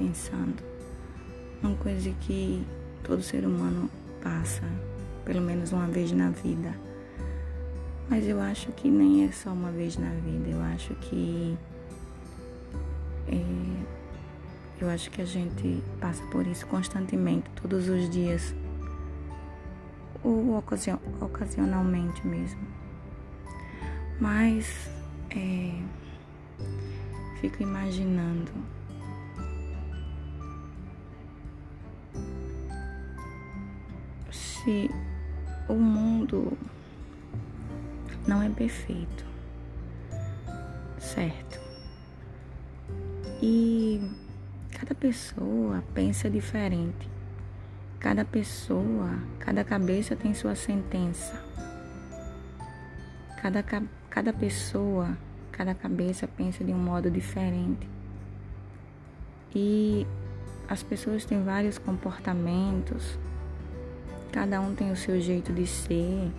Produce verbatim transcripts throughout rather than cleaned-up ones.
pensando. Uma coisa que todo ser humano passa, pelo menos uma vez na vida. Mas eu acho que nem é só uma vez na vida. Eu acho que... É, eu acho que a gente passa por isso constantemente, todos os dias. Ou ocasi- ocasionalmente mesmo. Mas... É, fico imaginando... Se o mundo não é perfeito, certo? E cada pessoa pensa diferente. Cada pessoa, cada cabeça tem sua sentença. Cada, cada pessoa, cada cabeça pensa de um modo diferente. E as pessoas têm vários comportamentos. Cada um tem o seu jeito de ser,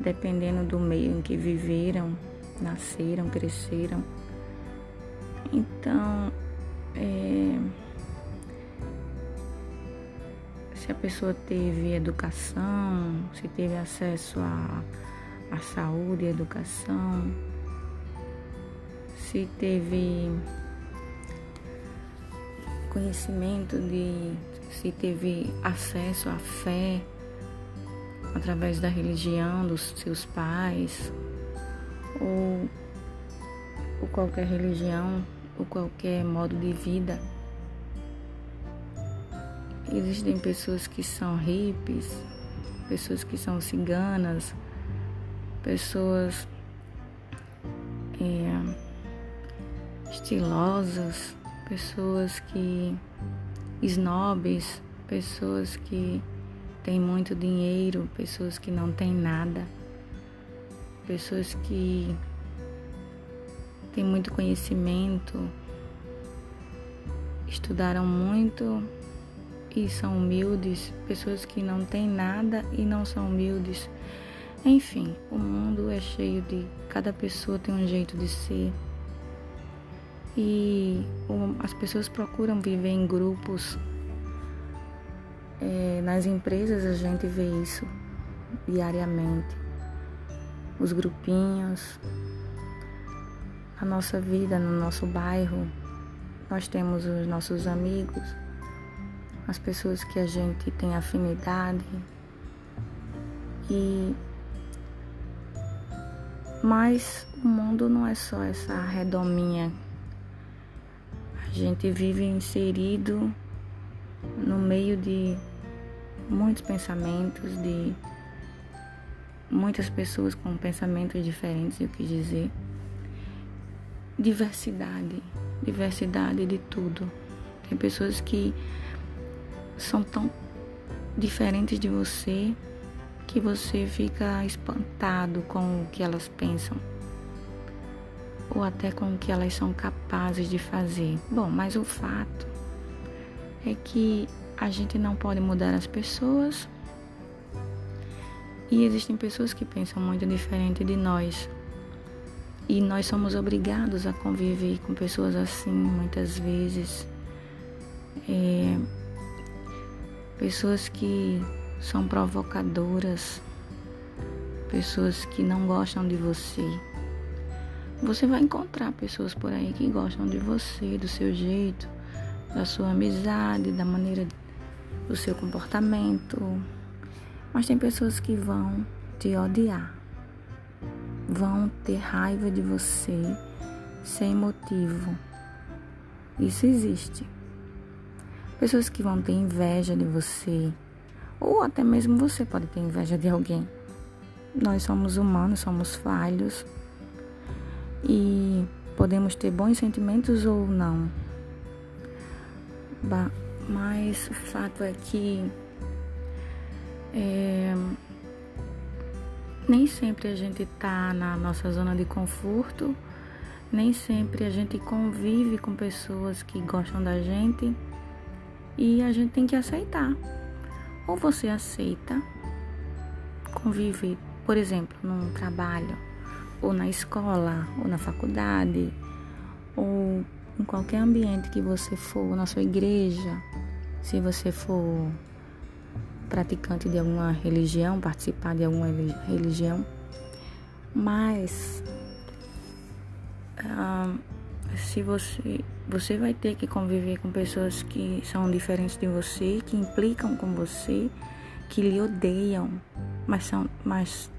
dependendo do meio em que viveram, nasceram, cresceram. Então, é, se a pessoa teve educação, se teve acesso à, à saúde e educação, se teve conhecimento de... se teve acesso à fé através da religião dos seus pais, ou, ou qualquer religião, ou qualquer modo de vida. Existem pessoas que são hippies, pessoas que são ciganas, pessoas é, estilosas, pessoas que... snobs, pessoas que têm muito dinheiro, pessoas que não têm nada, pessoas que têm muito conhecimento, estudaram muito e são humildes, pessoas que não têm nada e não são humildes. Enfim, o mundo é cheio de... cada pessoa tem um jeito de ser. E as pessoas procuram viver em grupos. É, nas empresas a gente vê isso diariamente. Os grupinhos. Na nossa vida, no nosso bairro, nós temos os nossos amigos, as pessoas que a gente tem afinidade. E... Mas o mundo não é só essa redominha. A gente vive inserido no meio de muitos pensamentos, de muitas pessoas com pensamentos diferentes, eu quis dizer. Diversidade, diversidade de tudo. Tem pessoas que são tão diferentes de você que você fica espantado com o que elas pensam, ou até com o que elas são capazes de fazer. Bom, mas o fato é que a gente não pode mudar as pessoas, e existem pessoas que pensam muito diferente de nós, e nós somos obrigados a conviver com pessoas assim muitas vezes. É, pessoas que são provocadoras, pessoas que não gostam de você. Você vai encontrar pessoas por aí que gostam de você, do seu jeito, da sua amizade, da maneira, do seu comportamento. Mas tem pessoas que vão te odiar, vão ter raiva de você sem motivo. Isso existe. Pessoas que vão ter inveja de você, ou até mesmo você pode ter inveja de alguém. Nós somos humanos, somos falhos. E podemos ter bons sentimentos ou não. Bah, mas o fato é que é, nem sempre a gente está na nossa zona de conforto, nem sempre a gente convive com pessoas que gostam da gente, e a gente tem que aceitar. Ou você aceita conviver, por exemplo, num trabalho, ou na escola, ou na faculdade, ou em qualquer ambiente que você for, na sua igreja, se você for praticante de alguma religião, participar de alguma religião, mas ah, se você, você vai ter que conviver com pessoas que são diferentes de você, que implicam com você, que lhe odeiam, mas, são, mas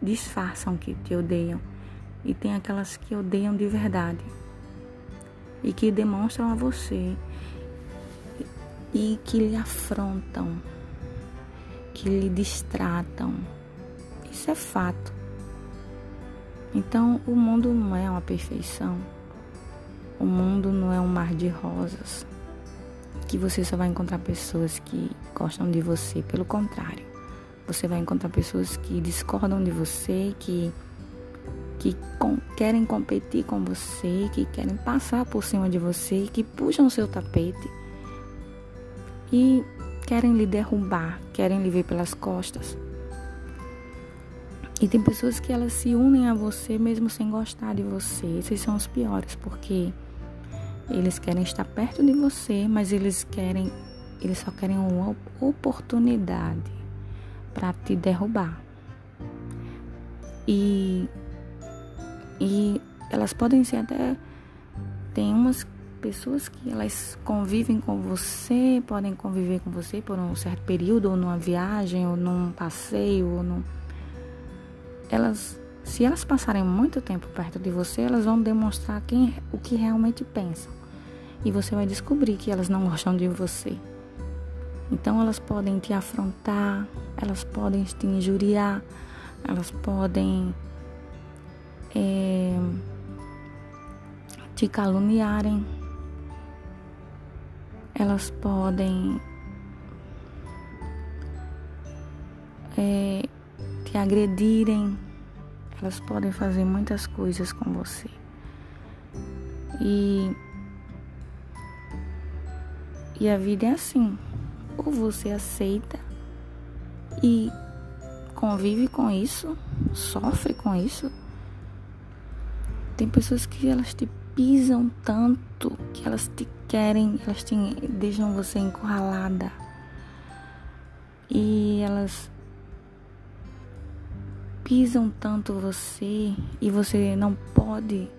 disfarçam que te odeiam. E tem aquelas que odeiam de verdade e que demonstram a você e que lhe afrontam, que lhe distratam. Isso é fato. Então, o mundo não é uma perfeição. O mundo não é um mar de rosas, que você só vai encontrar pessoas que gostam de você. Pelo contrário, você vai encontrar pessoas que discordam de você, que, que com, querem competir com você, que querem passar por cima de você, que puxam o seu tapete e querem lhe derrubar, querem lhe ver pelas costas. E tem pessoas que elas se unem a você mesmo sem gostar de você. Esses são os piores, porque eles querem estar perto de você, mas eles querem, eles só querem uma oportunidade para te derrubar. E, e elas podem ser até... Tem umas pessoas que elas convivem com você, podem conviver com você por um certo período, ou numa viagem, ou num passeio, ou num... Elas, se elas passarem muito tempo perto de você, elas vão demonstrar quem, o que realmente pensam. E você vai descobrir que elas não gostam de você. Então elas podem te afrontar, elas podem te injuriar, elas podem é, te caluniarem, elas podem é, te agredirem, elas podem fazer muitas coisas com você. E, e a vida é assim. Ou você aceita e convive com isso, sofre com isso. Tem pessoas que elas te pisam tanto, que elas te querem, elas te deixam você encurralada. E elas pisam tanto você e você não pode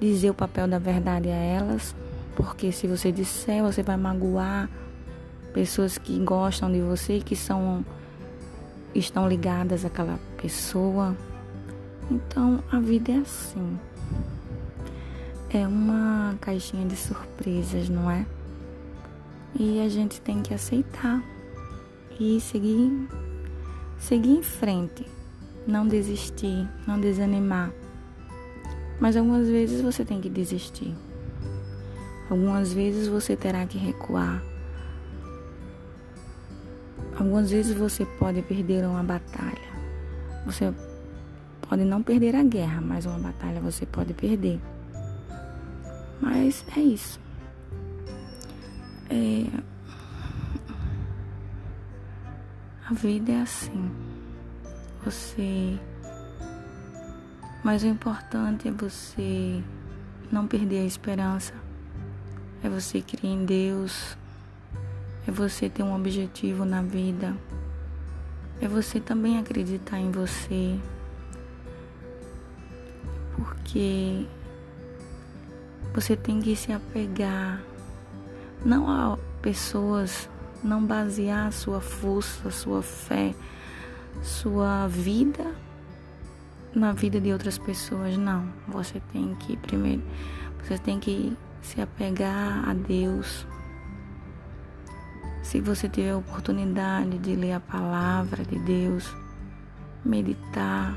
dizer o papel da verdade a elas, porque se você disser, você vai magoar pessoas que gostam de você e que são, estão ligadas àquela pessoa. Então, a vida é assim. É uma caixinha de surpresas, não é? E a gente tem que aceitar e seguir, seguir em frente. Não desistir, não desanimar. Mas algumas vezes você tem que desistir. Algumas vezes você terá que recuar. Algumas vezes você pode perder uma batalha. Você pode não perder a guerra, mas uma batalha você pode perder. Mas é isso. É... A vida é assim. Você, mas o importante é você não perder a esperança, é você crer em Deus, é você ter um objetivo na vida, é você também acreditar em você, porque você tem que se apegar, não a pessoas, não basear a sua força, a sua fé, sua vida na vida de outras pessoas. Não, você tem que primeiro, você tem que se apegar a Deus. Se você tiver a oportunidade de ler a palavra de Deus, meditar,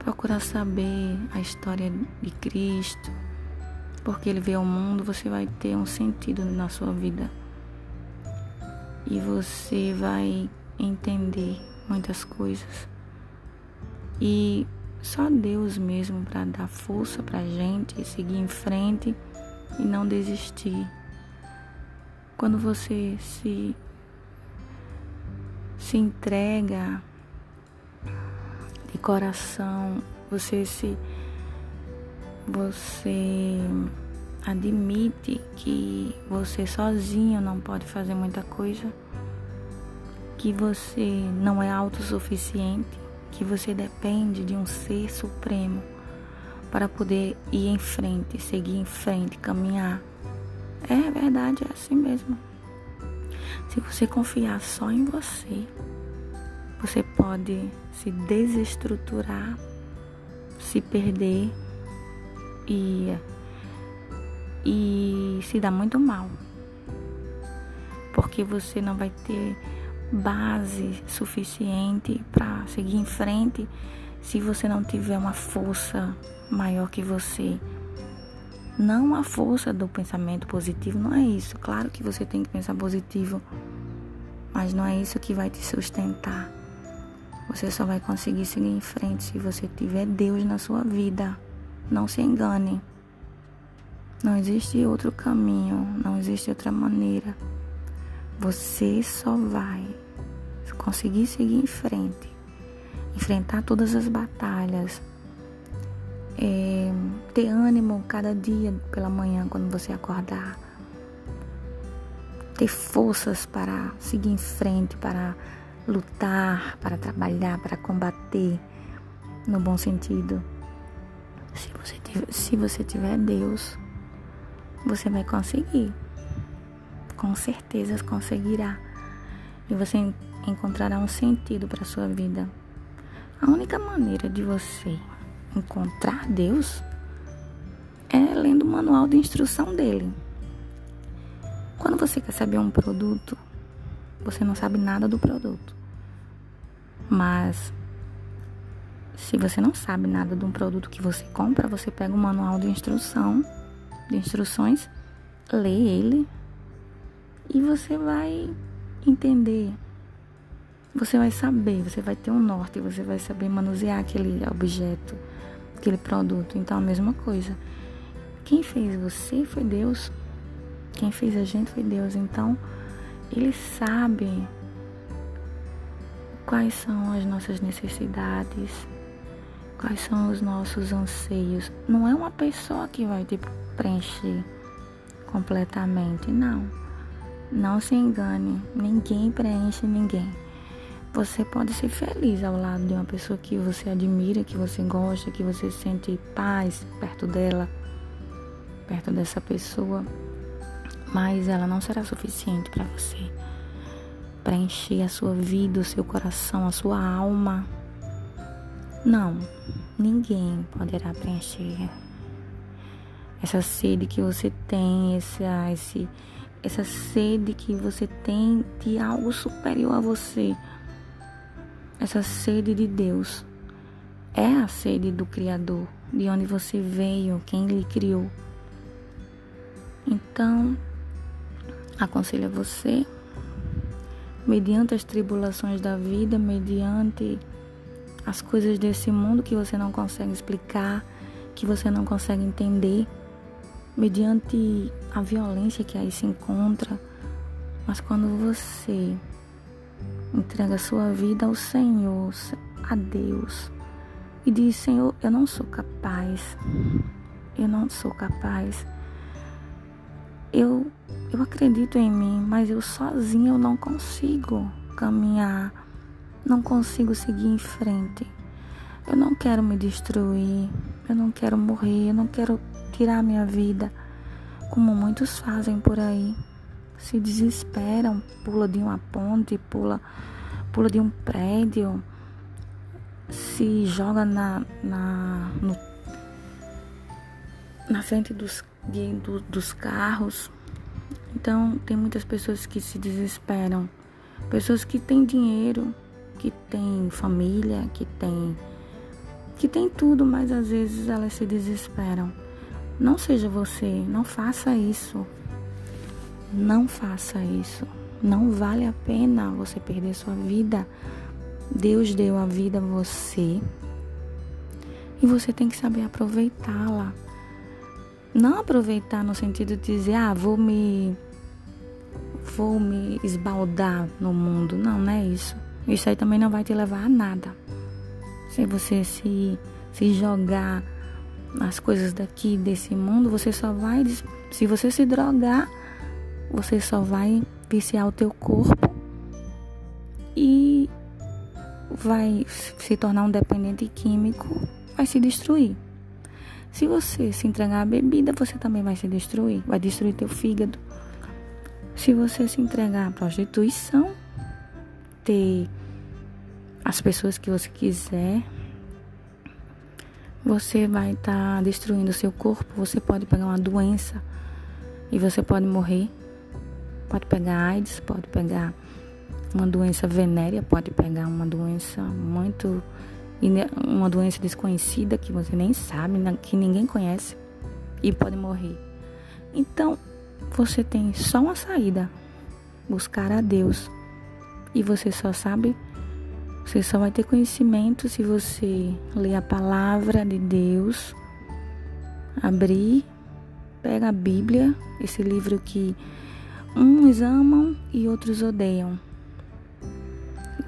procurar saber a história de Cristo, porque ele veio ao mundo, você vai ter um sentido na sua vida e você vai entender muitas coisas. E só Deus mesmo para dar força pra gente e seguir em frente e não desistir. Quando você se se entrega de coração, você se você admite que você sozinho não pode fazer muita coisa, que você não é autossuficiente, que você depende de um ser supremo para poder ir em frente, seguir em frente, caminhar. É verdade, é assim mesmo. Se você confiar só em você, você pode se desestruturar, se perder e, e se dar muito mal. Porque você não vai ter base suficiente para seguir em frente se você não tiver uma força maior que você. Não a força do pensamento positivo, não é isso. Claro que você tem que pensar positivo, mas não é isso que vai te sustentar. Você só vai conseguir seguir em frente se você tiver Deus na sua vida. Não se engane. Não existe outro caminho, não existe outra maneira. Você só vai conseguir seguir em frente, enfrentar todas as batalhas, é, ter ânimo cada dia pela manhã quando você acordar, ter forças para seguir em frente, para lutar, para trabalhar, para combater, no bom sentido. Se você tiver, se você tiver Deus, você vai conseguir. Com certeza conseguirá. E você encontrará um sentido para a sua vida. A única maneira de você encontrar Deus é lendo o manual de instrução dele. Quando você quer saber um produto, você não sabe nada do produto. Mas se você não sabe nada de um produto que você compra, você pega o manual de instrução, de instruções, lê ele e você vai entender. Você vai saber, você vai ter um norte, você vai saber manusear aquele objeto, aquele produto. Então, a mesma coisa. Quem fez você foi Deus. Quem fez a gente foi Deus. Então, Ele sabe quais são as nossas necessidades, quais são os nossos anseios. Não é uma pessoa que vai te preencher completamente, não. Não se engane, ninguém preenche ninguém. Você pode ser feliz ao lado de uma pessoa que você admira, que você gosta, que você sente paz perto dela, perto dessa pessoa, mas ela não será suficiente para você preencher a sua vida, o seu coração, a sua alma. Não, ninguém poderá preencher essa sede que você tem, essa, esse, essa sede que você tem de algo superior a você. Essa sede de Deus é a sede do Criador, de onde você veio, quem lhe criou. Então, aconselho a você, mediante as tribulações da vida, mediante as coisas desse mundo que você não consegue explicar, que você não consegue entender, mediante a violência que aí se encontra, mas quando você entrega a sua vida ao Senhor, a Deus, e diz: Senhor, eu não sou capaz, eu não sou capaz, eu, eu acredito em mim, mas eu sozinha eu não consigo caminhar, não consigo seguir em frente, eu não quero me destruir, eu não quero morrer, eu não quero tirar minha vida, como muitos fazem por aí. Se desesperam, pula de uma ponte, pula, pula de um prédio, se joga na, na, no, na frente dos, de, do, dos carros. Então, tem muitas pessoas que se desesperam. Pessoas que têm dinheiro, que têm família, que têm, que têm tudo, mas às vezes elas se desesperam. Não seja você, não faça isso. Não faça isso. Não vale a pena você perder sua vida. Deus deu a vida a você e você tem que saber aproveitá-la. Não aproveitar no sentido de dizer: ah, vou me vou me esbaldar no mundo. Não, não é isso. Isso aí também não vai te levar a nada. Se você se, se jogar as coisas daqui, desse mundo, você só vai, se você se drogar, você só vai viciar o teu corpo e vai se tornar um dependente químico, vai se destruir. Se você se entregar à bebida, você também vai se destruir, vai destruir teu fígado. Se você se entregar à prostituição, ter as pessoas que você quiser, você vai estar tá destruindo o seu corpo, você pode pegar uma doença e você pode morrer. Pode pegar AIDS, pode pegar uma doença venérea, pode pegar uma doença muito... uma doença desconhecida que você nem sabe, que ninguém conhece e pode morrer. Então, você tem só uma saída, buscar a Deus. E você só sabe, você só vai ter conhecimento se você ler a palavra de Deus, abrir, pega a Bíblia, esse livro que uns amam e outros odeiam.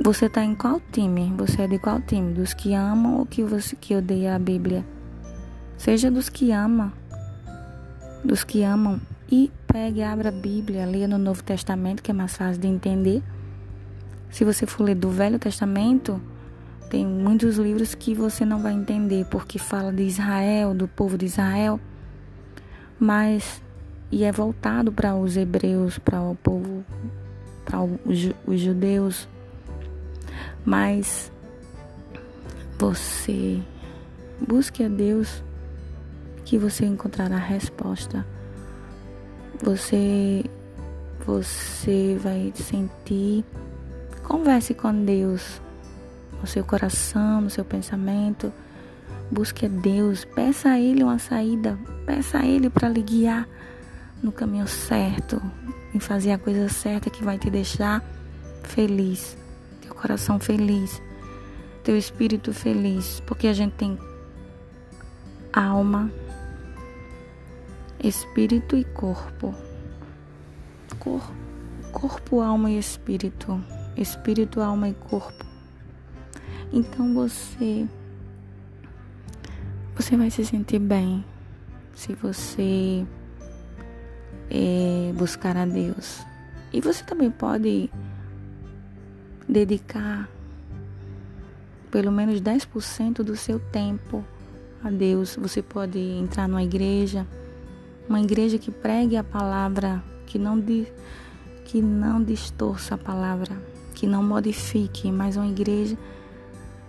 Você está em qual time? Você é de qual time? Dos que amam ou que, você, que odeia a Bíblia? Seja dos que ama, dos que amam. E pegue, abra a Bíblia, leia no Novo Testamento, que é mais fácil de entender. Se você for ler do Velho Testamento, tem muitos livros que você não vai entender, porque fala de Israel, do povo de Israel, mas e é voltado para os hebreus, para o povo, para os judeus. Mas você busque a Deus que você encontrará a resposta. Você, você vai sentir. Converse com Deus no seu coração, no seu pensamento. Busque a Deus. Peça a Ele uma saída. Peça a Ele para lhe guiar no caminho certo, em fazer a coisa certa que vai te deixar feliz. Teu coração feliz, teu espírito feliz, porque a gente tem alma, espírito e corpo. Cor, corpo, alma e espírito. Espírito, alma e corpo. Então você, você vai se sentir bem se você é, buscar a Deus. E você também pode dedicar pelo menos dez por cento do seu tempo a Deus. Você pode entrar numa igreja, uma igreja que pregue a palavra, que não, di, que não distorça a palavra, que não modifique, mas uma igreja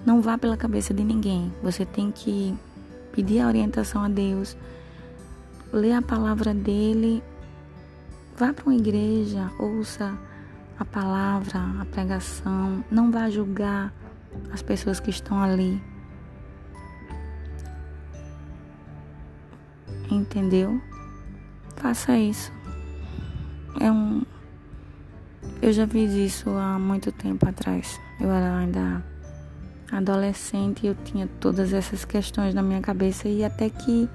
não vá pela cabeça de ninguém. Você tem que pedir a orientação a Deus, ler a palavra dele, vá para uma igreja, ouça a palavra, a pregação, não vá julgar as pessoas que estão ali. Entendeu? Faça isso. É um... Eu já fiz isso há muito tempo atrás. Eu era ainda adolescente e eu tinha todas essas questões na minha cabeça, e até que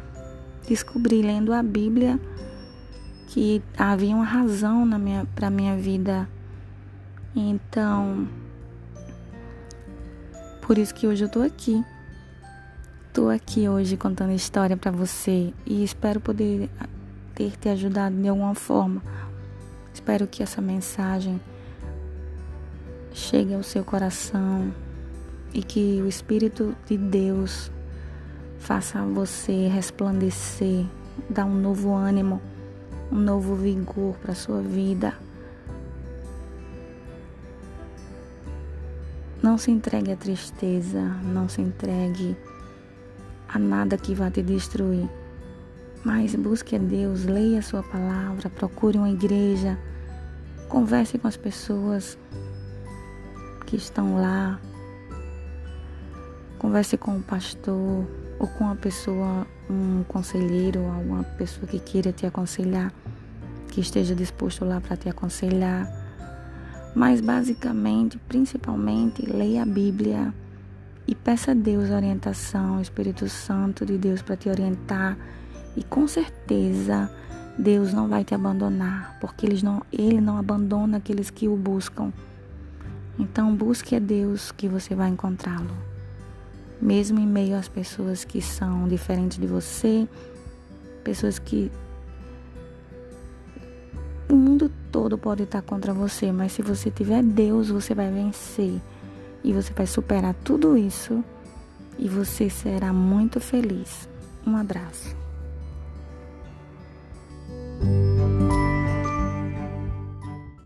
descobri, lendo a Bíblia, que havia uma razão na minha, para a minha vida. Então, por isso que hoje eu tô aqui. Tô aqui hoje contando história pra você e espero poder ter te ajudado de alguma forma. Espero que essa mensagem chegue ao seu coração e que o Espírito de Deus faça você resplandecer, dar um novo ânimo, um novo vigor pra sua vida. Não se entregue à tristeza, não se entregue a nada que vá te destruir. Mas busque a Deus, leia a sua palavra, procure uma igreja, converse com as pessoas que estão lá, converse com o pastor ou com uma pessoa, um conselheiro, alguma pessoa que queira te aconselhar, que esteja disposto lá para te aconselhar. Mas basicamente, principalmente, leia a Bíblia e peça a Deus a orientação, o Espírito Santo de Deus para te orientar. E com certeza Deus não vai te abandonar, porque eles não, Ele não abandona aqueles que o buscam. Então busque a Deus que você vai encontrá-lo. mesmo em meio às pessoas que são diferentes de você, pessoas que o mundo todo pode estar contra você, mas se você tiver Deus, você vai vencer e você vai superar tudo isso e você será muito feliz. Um abraço.